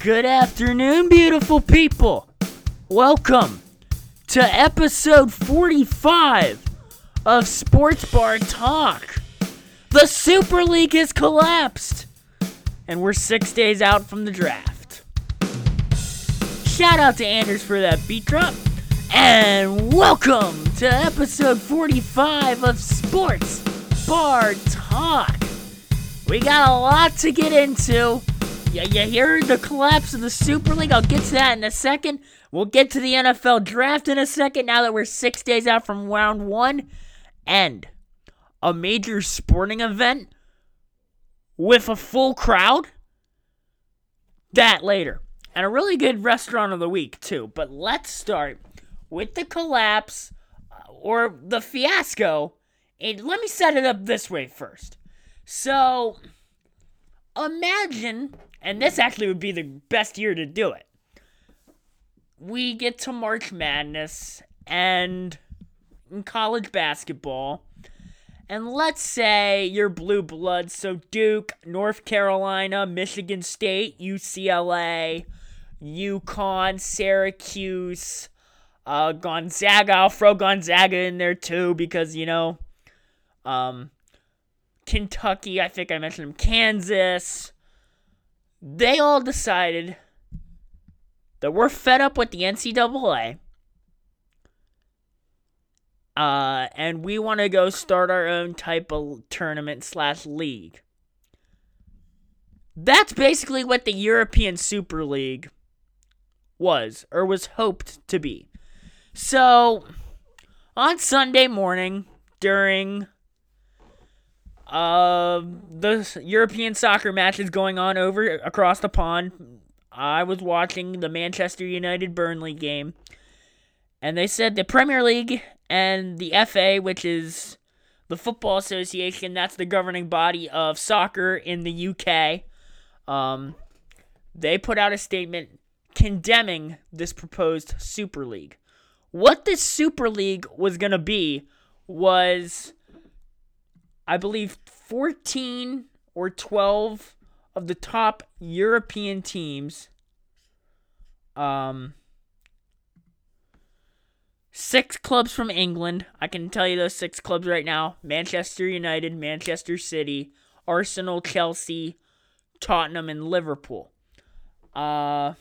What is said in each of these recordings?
Good afternoon, beautiful people. Welcome to episode 45 of Sports Bar Talk. The Super League has collapsed, and we're 6 days out from the draft. Shout out to Anders for that beat drop, and welcome to episode 45 of Sports Bar Talk. We got a lot to get into. You hear the collapse of the Super League? I'll get to that in a second. We'll get to the NFL draft in a second now that we're 6 days out from round one. And a major sporting event with a full crowd? That later. And a really good restaurant of the week, too. But let's start with the collapse or the fiasco. And let me set it up this way first. So, imagine, and this actually would be the best year to do it, we get to March Madness and college basketball, and let's say you're blue blood, so Duke, North Carolina, Michigan State, UCLA, UConn, Syracuse, Gonzaga, I'll throw Gonzaga in there too, because, you know, Kentucky, I think I mentioned them, Kansas. They all decided that we're fed up with the NCAA. And we want to go start our own type of tournament / league. That's basically what the European Super League was, or was hoped to be. So, on Sunday morning, during the European soccer matches going on over across the pond, I was watching the Manchester United Burnley game, and they said the Premier League and the FA, which is the Football Association, that's the governing body of soccer in the UK, they put out a statement condemning this proposed Super League. What this Super League was going to be was, I believe, 14 or 12 of the top European teams, 6 clubs from England. I can tell you those 6 clubs right now: Manchester United, Manchester City, Arsenal, Chelsea, Tottenham, and Liverpool. No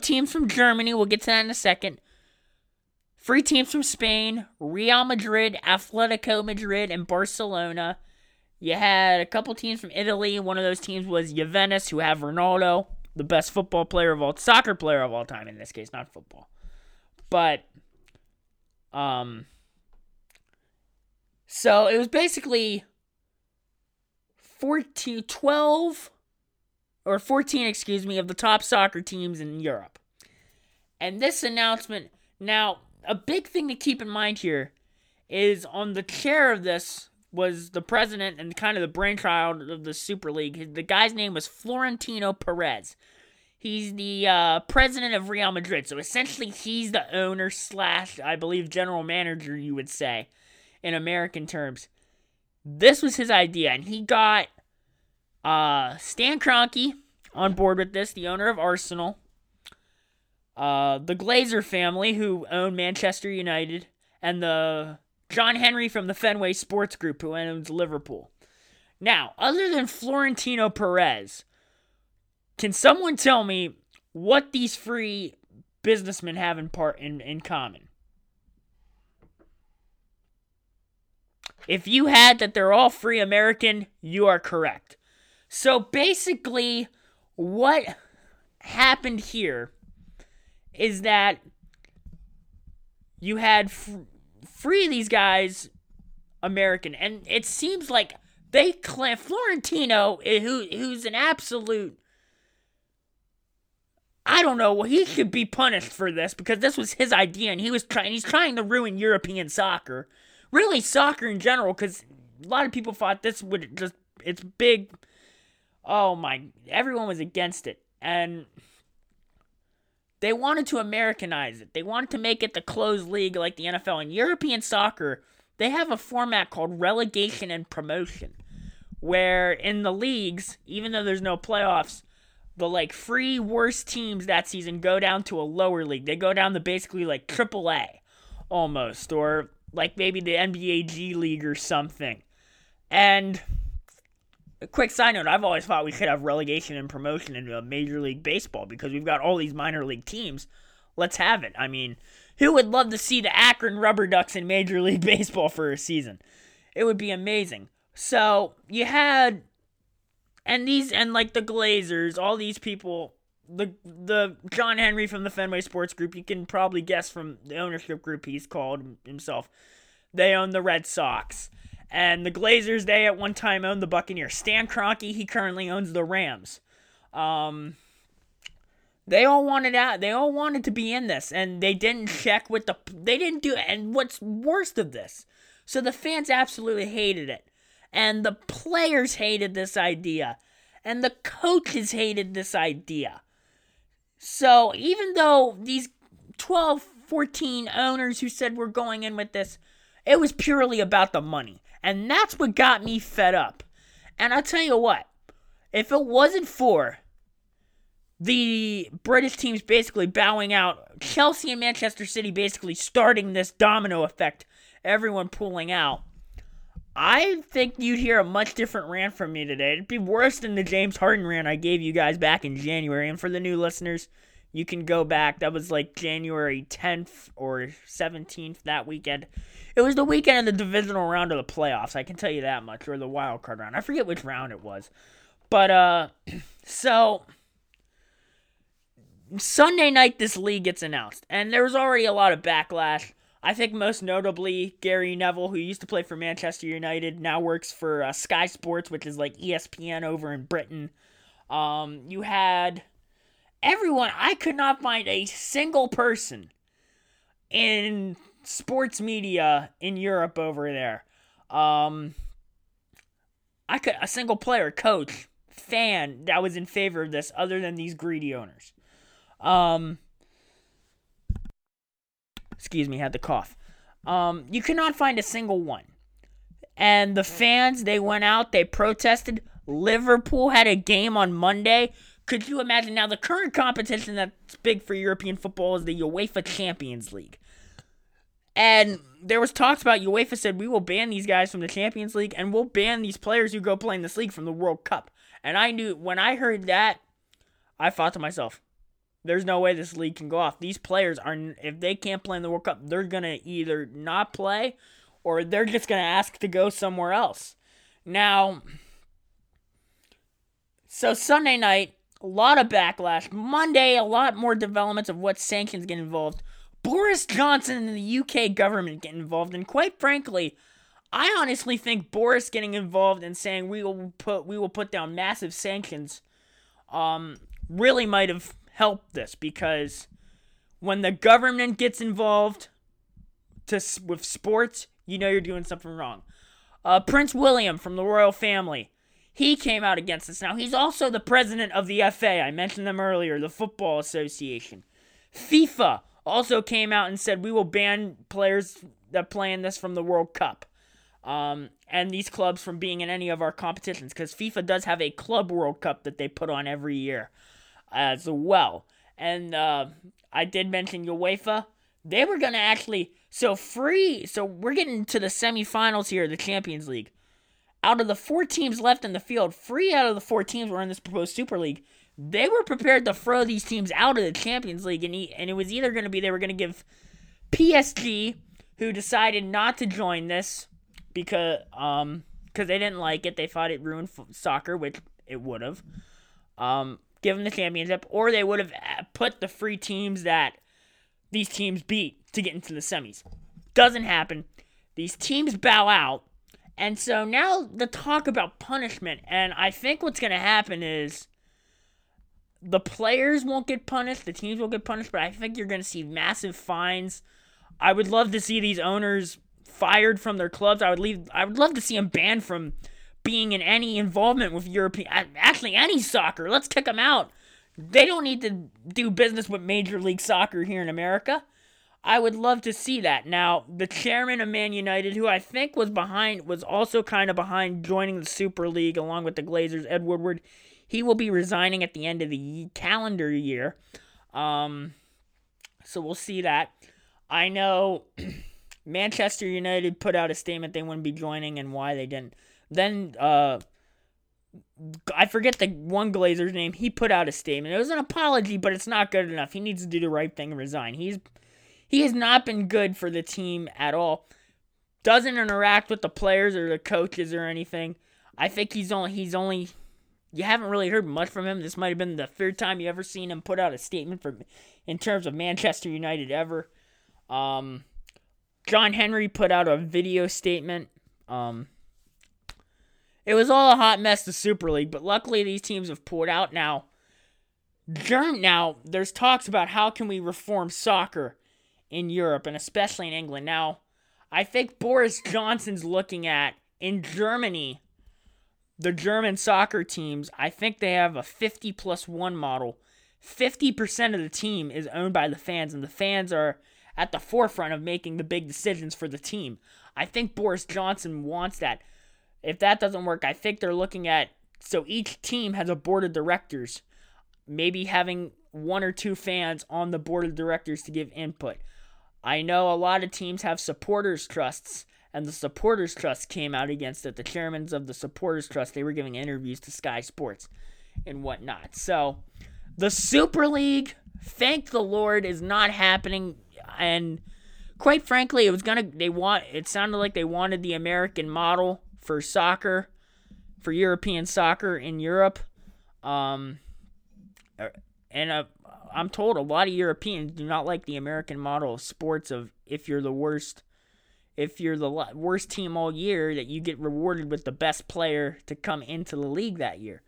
teams from Germany. We'll get to that in a second. 3 teams from Spain: Real Madrid, Atletico Madrid, and Barcelona. You had a couple teams from Italy. One of those teams was Juventus, who have Ronaldo, the best football player of all, soccer player of all time in this case, not football. But, so it was basically 14 of the top soccer teams in Europe. And this announcement, now, a big thing to keep in mind here is on the chair of this was the president and kind of the brainchild of the Super League. The guy's name was Florentino Perez. He's the president of Real Madrid. So essentially he's the owner / I believe general manager, you would say, in American terms. This was his idea, and he got Stan Kroenke on board with this, the owner of Arsenal, the Glazer family, who own Manchester United, and the John Henry from the Fenway Sports Group, who owns Liverpool. Now, other than Florentino Perez, can someone tell me what these three businessmen have in common? If you had that they're all free American, you are correct. So basically, what happened here is that you had three of these guys American, and it seems like they claim Florentino, who's an absolute, I don't know, well, he should be punished for this, because this was his idea, and he's trying to ruin European soccer, really soccer in general, because a lot of people thought this would just, it's big, oh my, everyone was against it, and they wanted to Americanize it. They wanted to make it the closed league like the NFL. In European soccer, they have a format called relegation and promotion, where in the leagues, even though there's no playoffs, the like three worst teams that season go down to a lower league. They go down to basically like AAA almost, or like maybe the NBA G League or something. And a quick side note, I've always thought we should have relegation and promotion into Major League Baseball because we've got all these minor league teams. Let's have it. I mean, who would love to see the Akron Rubber Ducks in Major League Baseball for a season? It would be amazing. So you had, and like the Glazers, all these people, the John Henry from the Fenway Sports Group, you can probably guess from the ownership group he's called himself, they own the Red Sox. And the Glazers, they at one time owned the Buccaneers. Stan Kroenke, he currently owns the Rams. They all wanted out. They all wanted to be in this, and they didn't check with the. They didn't do it. And what's worst of this? So the fans absolutely hated it, and the players hated this idea, and the coaches hated this idea. So even though these 12, 14 owners who said we're going in with this, it was purely about the money, and that's what got me fed up. And I'll tell you what, if it wasn't for the British teams basically bowing out, Chelsea and Manchester City basically starting this domino effect, everyone pulling out, I think you'd hear a much different rant from me today. It'd be worse than the James Harden rant I gave you guys back in January. And for the new listeners, you can go back. That was like January 10th or 17th, that weekend. It was the weekend of the divisional round of the playoffs, I can tell you that much, or the wild card round. I forget which round it was. But, so Sunday night, this league gets announced, and there was already a lot of backlash. I think most notably, Gary Neville, who used to play for Manchester United, now works for Sky Sports, which is like ESPN over in Britain. You had everyone. I could not find a single person in sports media in Europe over there. A single player, coach, fan that was in favor of this other than these greedy owners. Excuse me, had the cough. You could not find a single one. And the fans, they went out, they protested. Liverpool had a game on Monday. Could you imagine? Now, the current competition that's big for European football is the UEFA Champions League. And there was talks about UEFA said, we will ban these guys from the Champions League, and we'll ban these players who go play in this league from the World Cup. And I knew, when I heard that, I thought to myself, there's no way this league can go off. These players, if they can't play in the World Cup, they're going to either not play or they're just going to ask to go somewhere else. Now, so Sunday night, a lot of backlash. Monday, a lot more developments of what sanctions get involved. Boris Johnson and the UK government get involved. And quite frankly, I honestly think Boris getting involved and saying we will put down massive sanctions really might have help this, because when the government gets involved with sports, you know you're doing something wrong. Prince William from the royal family, he came out against this. Now, he's also the president of the FA. I mentioned them earlier, the Football Association. FIFA also came out and said, we will ban players that play in this from the World Cup and these clubs from being in any of our competitions, because FIFA does have a Club World Cup that they put on every year as well. And I did mention UEFA. They were going to actually, so we're getting to the semifinals here of the Champions League. Out of the 4 teams left in the field, 3 out of the 4 teams were in this proposed Super League. They were prepared to throw these teams out of the Champions League, and it was either going to be they were going to give PSG, who decided not to join this because they didn't like it. They thought it ruined soccer, which it would have. Give them the championship, or they would have put the free teams that these teams beat to get into the semis. Doesn't happen. These teams bow out, and so now the talk about punishment, and I think what's going to happen is the players won't get punished, the teams will get punished, but I think you're going to see massive fines. I would love to see these owners fired from their clubs. I would love to see them banned from being in any involvement with European, actually any soccer. Let's kick them out. They don't need to do business with Major League Soccer here in America. I would love to see that. Now, the chairman of Man United, who I think was also kind of behind joining the Super League along with the Glazers, Ed Woodward, he will be resigning at the end of the calendar year. So we'll see that. I know Manchester United put out a statement they wouldn't be joining and why they didn't. Then, I forget the one Glazer's name. He put out a statement. It was an apology, but it's not good enough. He needs to do the right thing and resign. He has not been good for the team at all. Doesn't interact with the players or the coaches or anything. I think he's only you haven't really heard much from him. This might have been the third time you ever seen him put out a statement in terms of Manchester United ever. John Henry put out a video statement. It was all a hot mess, the Super League, but luckily these teams have pulled out now. Now, there's talks about how can we reform soccer in Europe, and especially in England. Now, I think Boris Johnson's looking at, in Germany, the German soccer teams, I think they have a 50+1 model. 50% of the team is owned by the fans, and the fans are at the forefront of making the big decisions for the team. I think Boris Johnson wants that. If that doesn't work, I think they're looking at, so each team has a board of directors, maybe having one or two fans on the board of directors to give input. I know a lot of teams have supporters trusts, and the supporters trust came out against it. The chairmen of the supporters trust, they were giving interviews to Sky Sports and whatnot. So the Super League, thank the Lord, is not happening, and quite frankly, it sounded like they wanted the American model for soccer, for European soccer in Europe. And I'm told a lot of Europeans do not like the American model of sports of if you're the worst team all year, that you get rewarded with the best player to come into the league that year,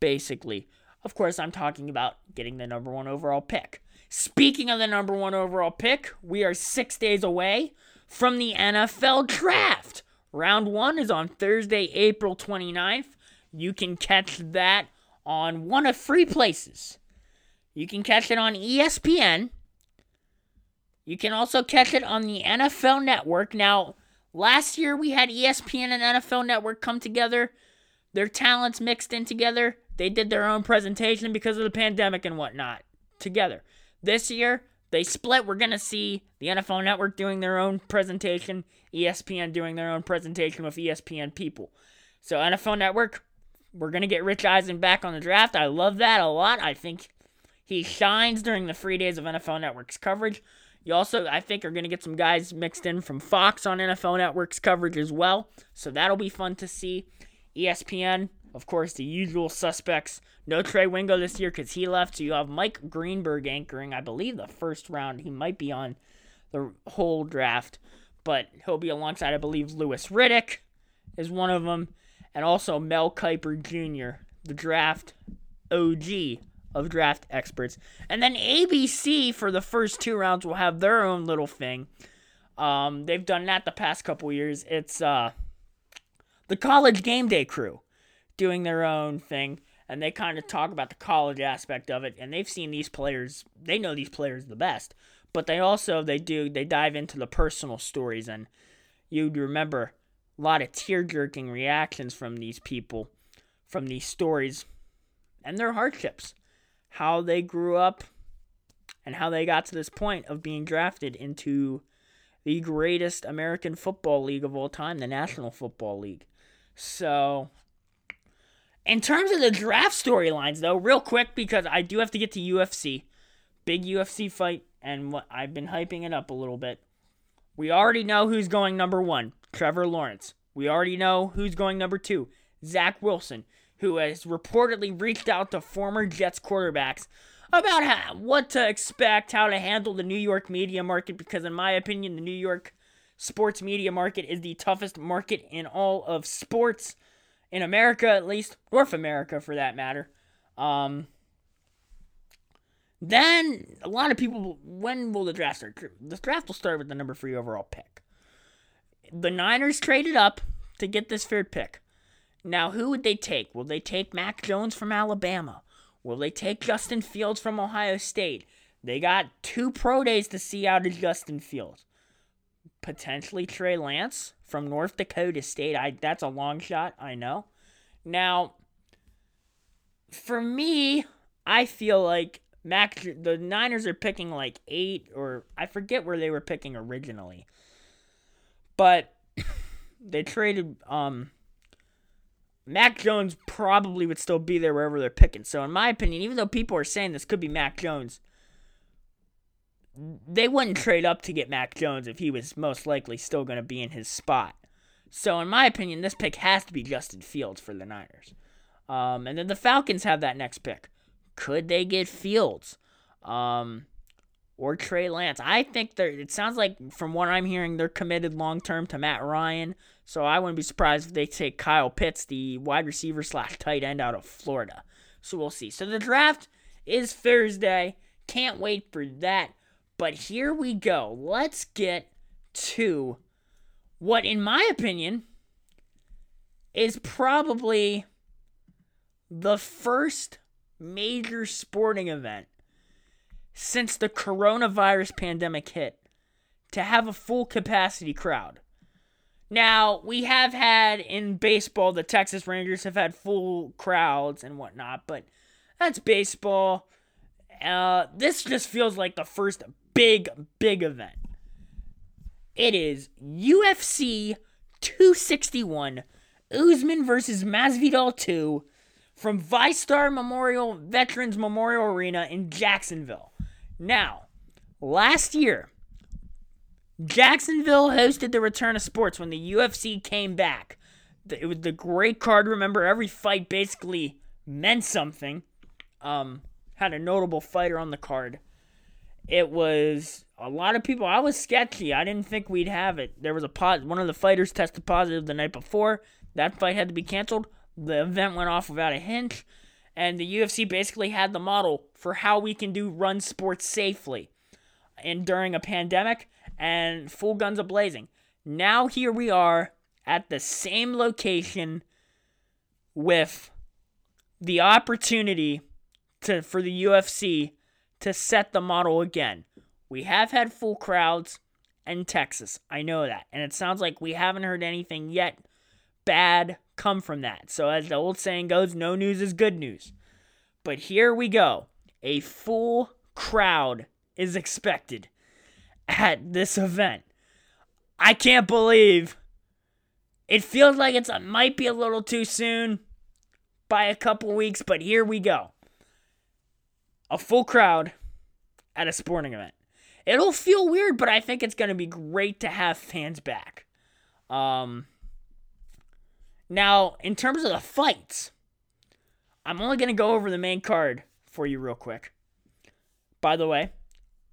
basically. Of course, I'm talking about getting the number one overall pick. Speaking of the number one overall pick, we are 6 days away from the NFL draft. Round 1 is on Thursday, April 29th. You can catch that on one of three places. You can catch it on ESPN. You can also catch it on the NFL Network. Now, last year we had ESPN and NFL Network come together. Their talents mixed in together. They did their own presentation because of the pandemic and whatnot together. This year, they split. We're going to see the NFL Network doing their own presentation, ESPN doing their own presentation with ESPN people. So NFL Network, we're going to get Rich Eisen back on the draft. I love that a lot. I think he shines during the free days of NFL Network's coverage. You also, I think, are going to get some guys mixed in from Fox on NFL Network's coverage as well. So that'll be fun to see. ESPN, of course, the usual suspects. No Trey Wingo this year because he left. So you have Mike Greenberg anchoring, I believe, the first round. He might be on the whole draft. But he'll be alongside, I believe, Louis Riddick is one of them. And also Mel Kiper Jr., the draft OG of draft experts. And then ABC for the first two rounds will have their own little thing. They've done that the past couple years. It's the College Game Day crew doing their own thing. And they kind of talk about the college aspect of it. And they've seen these players. They know these players the best. But they dive into the personal stories. And you'd remember a lot of tear-jerking reactions from these people, from these stories, and their hardships. How they grew up, and how they got to this point of being drafted into the greatest American football league of all time, the National Football League. So, in terms of the draft storylines, though, real quick, because I do have to get to UFC. Big UFC fight, and I've been hyping it up a little bit. We already know who's going number 1, Trevor Lawrence. We already know who's going number 2, Zach Wilson, who has reportedly reached out to former Jets quarterbacks about what to expect, how to handle the New York media market, because in my opinion, the New York sports media market is the toughest market in all of sports, in America at least, North America for that matter. Then, a lot of people, when will the draft start? The draft will start with the number 3 overall pick. The Niners traded up to get this third pick. Now, who would they take? Will they take Mac Jones from Alabama? Will they take Justin Fields from Ohio State? They got 2 pro days to see out of Justin Fields. Potentially Trey Lance from North Dakota State. That's a long shot, I know. Now, for me, I feel like the Niners are picking like 8, or I forget where they were picking originally. But they traded Mac Jones probably would still be there wherever they're picking. So in my opinion, even though people are saying this could be Mac Jones, they wouldn't trade up to get Mac Jones if he was most likely still going to be in his spot. So in my opinion, this pick has to be Justin Fields for the Niners. And then the Falcons have that next pick. Could they get Fields or Trey Lance? I think it sounds like, from what I'm hearing, they're committed long-term to Matt Ryan. So I wouldn't be surprised if they take Kyle Pitts, the wide receiver / tight end out of Florida. So we'll see. So the draft is Thursday. Can't wait for that. But here we go. Let's get to what, in my opinion, is probably the first major sporting event since the coronavirus pandemic hit to have a full capacity crowd. Now, we have had in baseball, the Texas Rangers have had full crowds and whatnot, but that's baseball. This just feels like the first big event. It is UFC 261, Usman versus Masvidal 2, from VyStar Memorial Veterans Memorial Arena in Jacksonville. Now, last year, Jacksonville hosted the return of sports when the UFC came back. It was the great card. Remember, every fight basically meant something. Had a notable fighter on the card. It was a lot of people. I was sketchy. I didn't think we'd have it. There was one of the fighters tested positive the night before. That fight had to be canceled. The event went off without a hitch, and the UFC basically had the model for how we can run sports safely and during a pandemic, and full guns a-blazing. Now here we are at the same location with the opportunity for the UFC to set the model again. We have had full crowds in Texas. I know that. And it sounds like we haven't heard anything yet bad come from that. So as the old saying goes, no news is good news. But here we go. A full crowd is expected at this event. I can't believe it. Feels like it might be a little too soon by a couple weeks, but here we go. A full crowd at a sporting event. It'll feel weird, but I think it's going to be great to have fans back. Now, in terms of the fights, I'm only going to go over the main card for you real quick. By the way,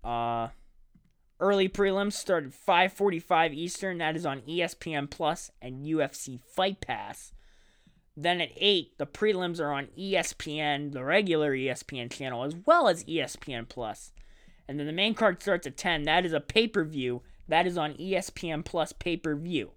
early prelims started 5:45 Eastern. That is on ESPN Plus and UFC Fight Pass. Then at 8, the prelims are on ESPN, the regular ESPN channel, as well as ESPN Plus. And then the main card starts at 10. That is a pay-per-view. That is on ESPN Plus pay-per-view.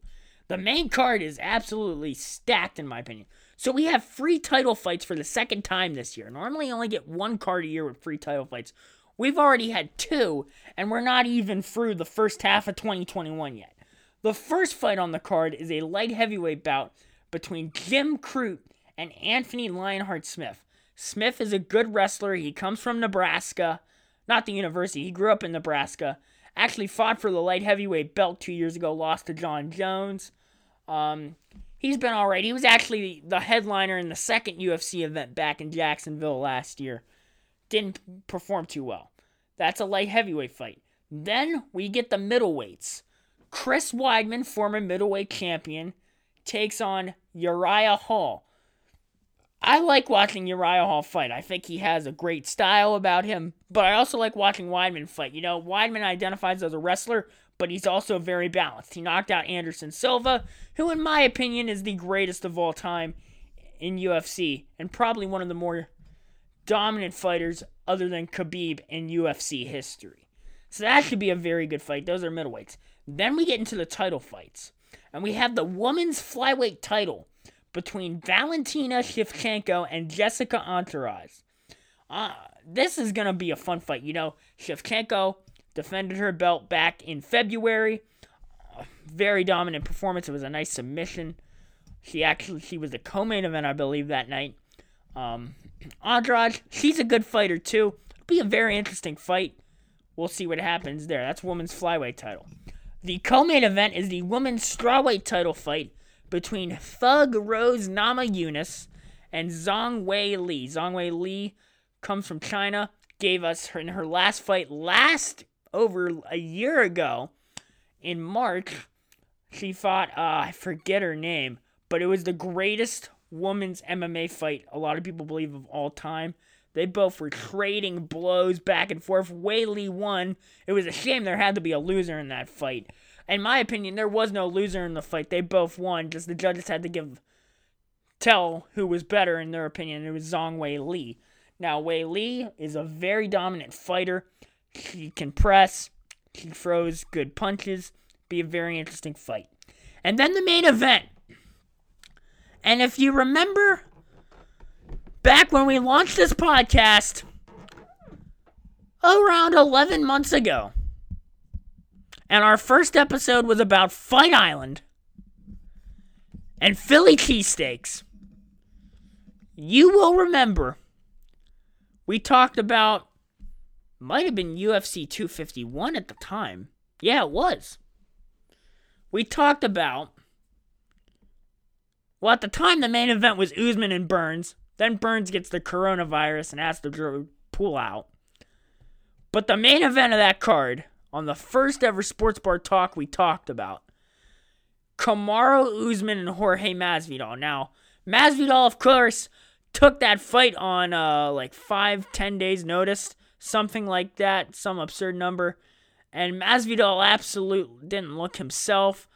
The main card is absolutely stacked, in my opinion. So we have free title fights for the second time this year. Normally you only get one card a year with free title fights. We've already had 2, and we're not even through the first half of 2021 yet. The first fight on the card is a light heavyweight bout between Jim Crute and Anthony Lionheart Smith. Smith is a good wrestler. He comes from Nebraska. Not the university. He grew up in Nebraska. Actually fought for the light heavyweight belt 2 years ago. Lost to John Jones. He's been all right. He was actually the headliner in the second UFC event back in Jacksonville last year. Didn't perform too well. That's a light heavyweight fight. Then we get the middleweights. Chris Weidman, former middleweight champion, takes on Uriah Hall. I like watching Uriah Hall fight. I think he has a great style about him, but I also like watching Weidman fight. You know, Weidman identifies as a wrestler, but he's also very balanced. He knocked out Anderson Silva, who in my opinion is the greatest of all time in UFC, and probably one of the more dominant fighters other than Khabib in UFC history. So that should be a very good fight. Those are middleweights. Then we get into the title fights, and we have the women's flyweight title between Valentina Shevchenko and Jessica Antaraz. this is going to be a fun fight. You know, Shevchenko defended her belt back in February. Very dominant performance. It was a nice submission. She was the co-main event, I believe, that night. Andrade, she's a good fighter, too. It'll be a very interesting fight. We'll see what happens there. That's women's flyweight title. The co-main event is the women's strawweight title fight between Thug Rose Namajunas and Zhang Weili. Zhang Weili comes from China, gave us her in her last fight over a year ago in March. She fought, I forget her name, but it was the greatest women's MMA fight, a lot of people believe, of all time. They both were trading blows back and forth. Weili won. It was a shame there had to be a loser in that fight. In my opinion, there was no loser in the fight. They both won, just the judges had to tell who was better in their opinion. It was Zhang Weili. Now, Weili is a very dominant fighter. She can press. She throws good punches. Be a very interesting fight. And then the main event. And if you remember, back when we launched this podcast, around 11 months ago, and our first episode was about Fight Island and Philly cheesesteaks, you will remember we talked about, might have been UFC 251 at the time. Yeah, it was. We talked about, well, at the time, the main event was Usman and Burns. Then Burns gets the coronavirus and has to pull out. But the main event of that card, on the first ever Sports Bar Talk, we talked about Kamaru Usman and Jorge Masvidal. Now, Masvidal, of course, took that fight on 5-10 days notice. Something like that. Some absurd number. And Masvidal absolutely didn't look himself.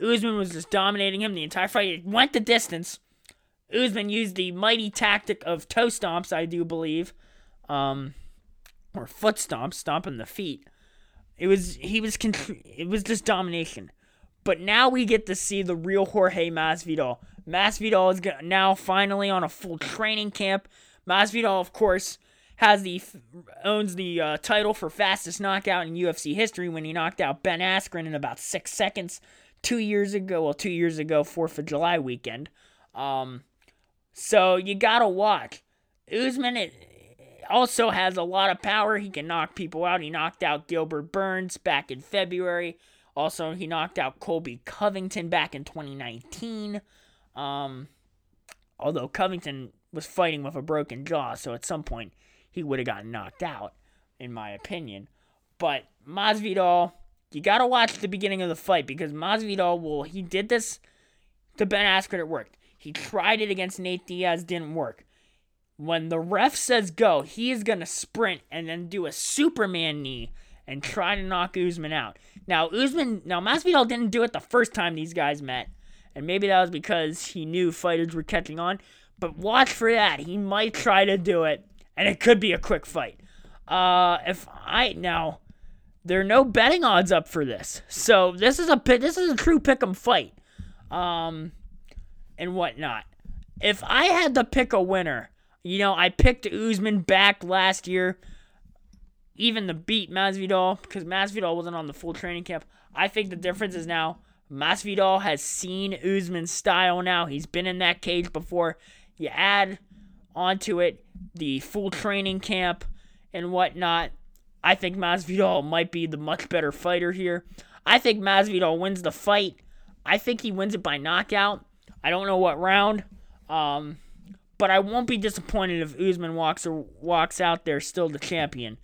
Usman was just dominating him the entire fight. It went the distance. Usman used the mighty tactic of toe stomps, I do believe. Or foot stomps, stomping the feet. It was just domination. But now we get to see the real Jorge Masvidal. Masvidal is now finally on a full training camp. Masvidal, of course, owns the title for fastest knockout in UFC history when he knocked out Ben Askren in about 6 seconds 2 years ago, 4th of July weekend. So you gotta watch. Usman also has a lot of power. He can knock people out. He knocked out Gilbert Burns back in February. Also, he knocked out Colby Covington back in 2019. Although Covington was fighting with a broken jaw, so at some point he would have gotten knocked out, in my opinion. But Masvidal, you gotta watch the beginning of the fight, because Masvidal he did this to Ben Askren, it worked. He tried it against Nate Diaz, didn't work. When the ref says go, he is gonna sprint and then do a Superman knee and try to knock Usman out. Now Masvidal didn't do it the first time these guys met, and maybe that was because he knew fighters were catching on. But watch for that. He might try to do it, and it could be a quick fight. There are no betting odds up for this, so this is a true pick'em fight, and whatnot. If I had to pick a winner, I picked Usman back last year, even to beat Masvidal, because Masvidal wasn't on the full training camp. I think the difference is now Masvidal has seen Usman's style now. He's been in that cage before. You add onto it the full training camp and whatnot. I think Masvidal might be the much better fighter here. I think Masvidal wins the fight. I think he wins it by knockout. I don't know what round. But I won't be disappointed if Usman walks out there still the champion.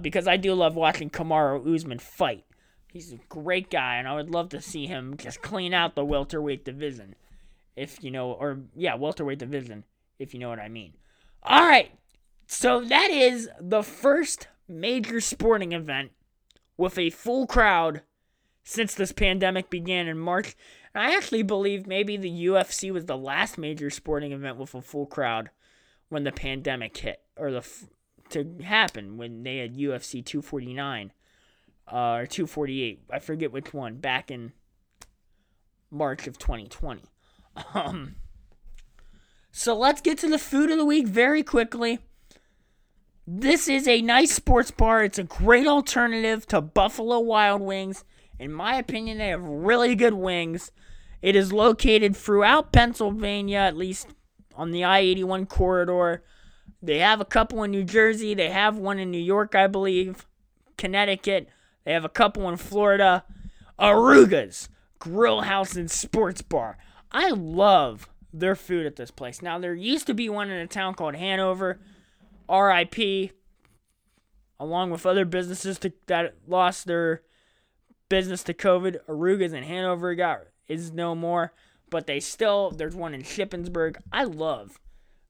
Because I do love watching Kamaru Usman fight. He's a great guy, and I would love to see him just clean out the welterweight division. Welterweight division, if you know what I mean. All right, so that is the first major sporting event with a full crowd since this pandemic began in March. And I actually believe maybe the UFC was the last major sporting event with a full crowd when the pandemic hit, when they had UFC 249. Or 248, I forget which one, back in March of 2020. So let's get to the food of the week very quickly. This is a nice sports bar. It's a great alternative to Buffalo Wild Wings. In my opinion, they have really good wings. It is located throughout Pennsylvania, at least on the I-81 corridor. They have a couple in New Jersey. They have one in New York, I believe. Connecticut. They have a couple in Florida. Arooga's Grille House and Sports Bar. I love their food at this place. Now, there used to be one in a town called Hanover. RIP, along with other businesses that lost their business to COVID. Arooga's in Hanover is no more, but there's one in Shippensburg. I love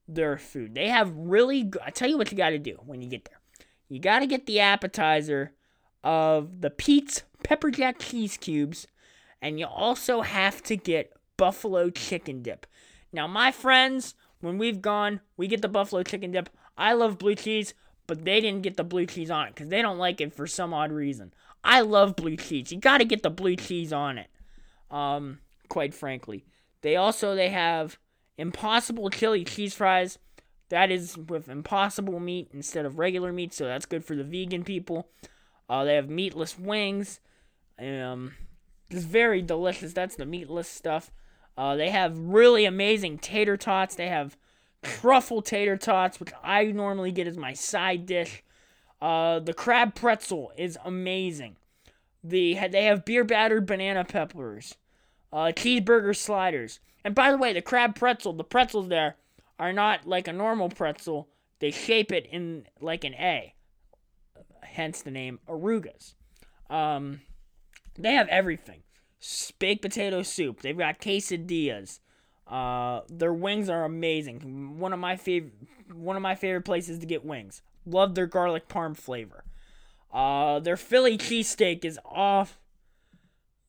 their food. They have really good, I tell you what you got to do when you get there. You got to get the appetizer of the Pete's Pepper Jack Cheese Cubes, and you also have to get Buffalo Chicken Dip. Now, my friends, when we've gone, we get the Buffalo Chicken Dip. I love blue cheese, but they didn't get the blue cheese on it because they don't like it for some odd reason. I love blue cheese. You got to get the blue cheese on it, quite frankly. They have Impossible Chili Cheese Fries. That is with impossible meat instead of regular meat, so that's good for the vegan people. They have meatless wings. It's very delicious. That's the meatless stuff. They have really amazing tater tots. They have truffle tater tots, which I normally get as my side dish. The crab pretzel is amazing. They have beer battered banana peppers, cheeseburger sliders. And by the way, the pretzels there are not like a normal pretzel. They shape it in like an A, hence the name Arooga's. They have everything. Baked potato soup. They've got quesadillas. Their wings are amazing. One of my favorite places to get wings. Love their garlic parm flavor. Their Philly cheesesteak is off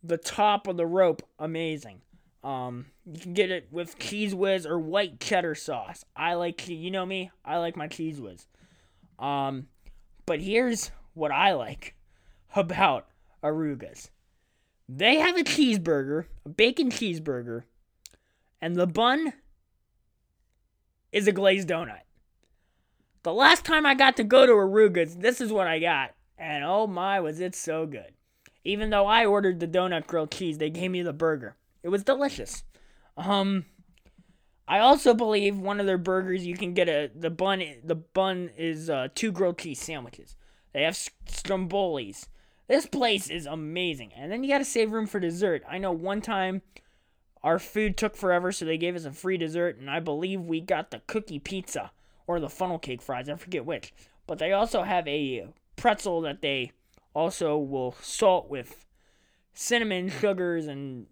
the top of the rope. Amazing. You can get it with Cheese Whiz or white cheddar sauce. You know me, I like my Cheese Whiz. But here's what I like about Arooga's. They have a bacon cheeseburger, and the bun is a glazed donut. The last time I got to go to Arooga's, this is what I got. And oh my, was it so good. Even though I ordered the donut grilled cheese, they gave me the burger. It was delicious. I also believe one of their burgers, you can get the bun is two grilled cheese sandwiches. They have strombolis. This place is amazing. And then you got to save room for dessert. I know one time our food took forever, so they gave us a free dessert, and I believe we got the cookie pizza or the funnel cake fries. I forget which. But they also have a pretzel that they also will salt with cinnamon, sugars, and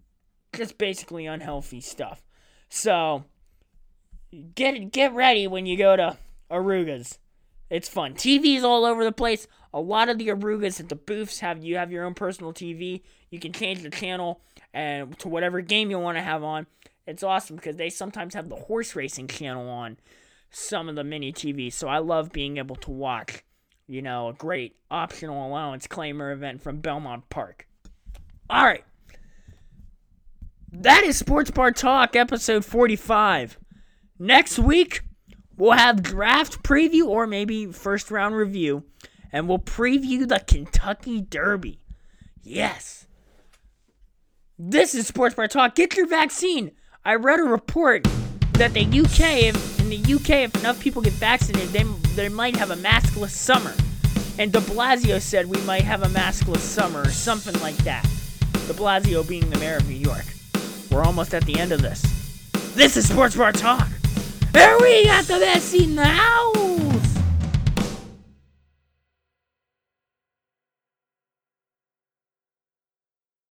just basically unhealthy stuff. So get ready when you go to Arooga's. It's fun. TVs all over the place. A lot of the Arooga's at the booths have your own personal TV. You can change the channel and to whatever game you want to have on. It's awesome because they sometimes have the horse racing channel on some of the mini TVs. So I love being able to watch, a great optional allowance claimer event from Belmont Park. All right. That is Sports Bar Talk, episode 45. Next week, we'll have draft preview or maybe first round review, and we'll preview the Kentucky Derby. Yes. This is Sports Bar Talk. Get your vaccine. I read a report that in the UK, if enough people get vaccinated, they might have a maskless summer. And de Blasio said we might have a maskless summer or something like that. De Blasio being the mayor of New York. We're almost at the end of this. This is Sports Bar Talk. And we got the best seat in the house.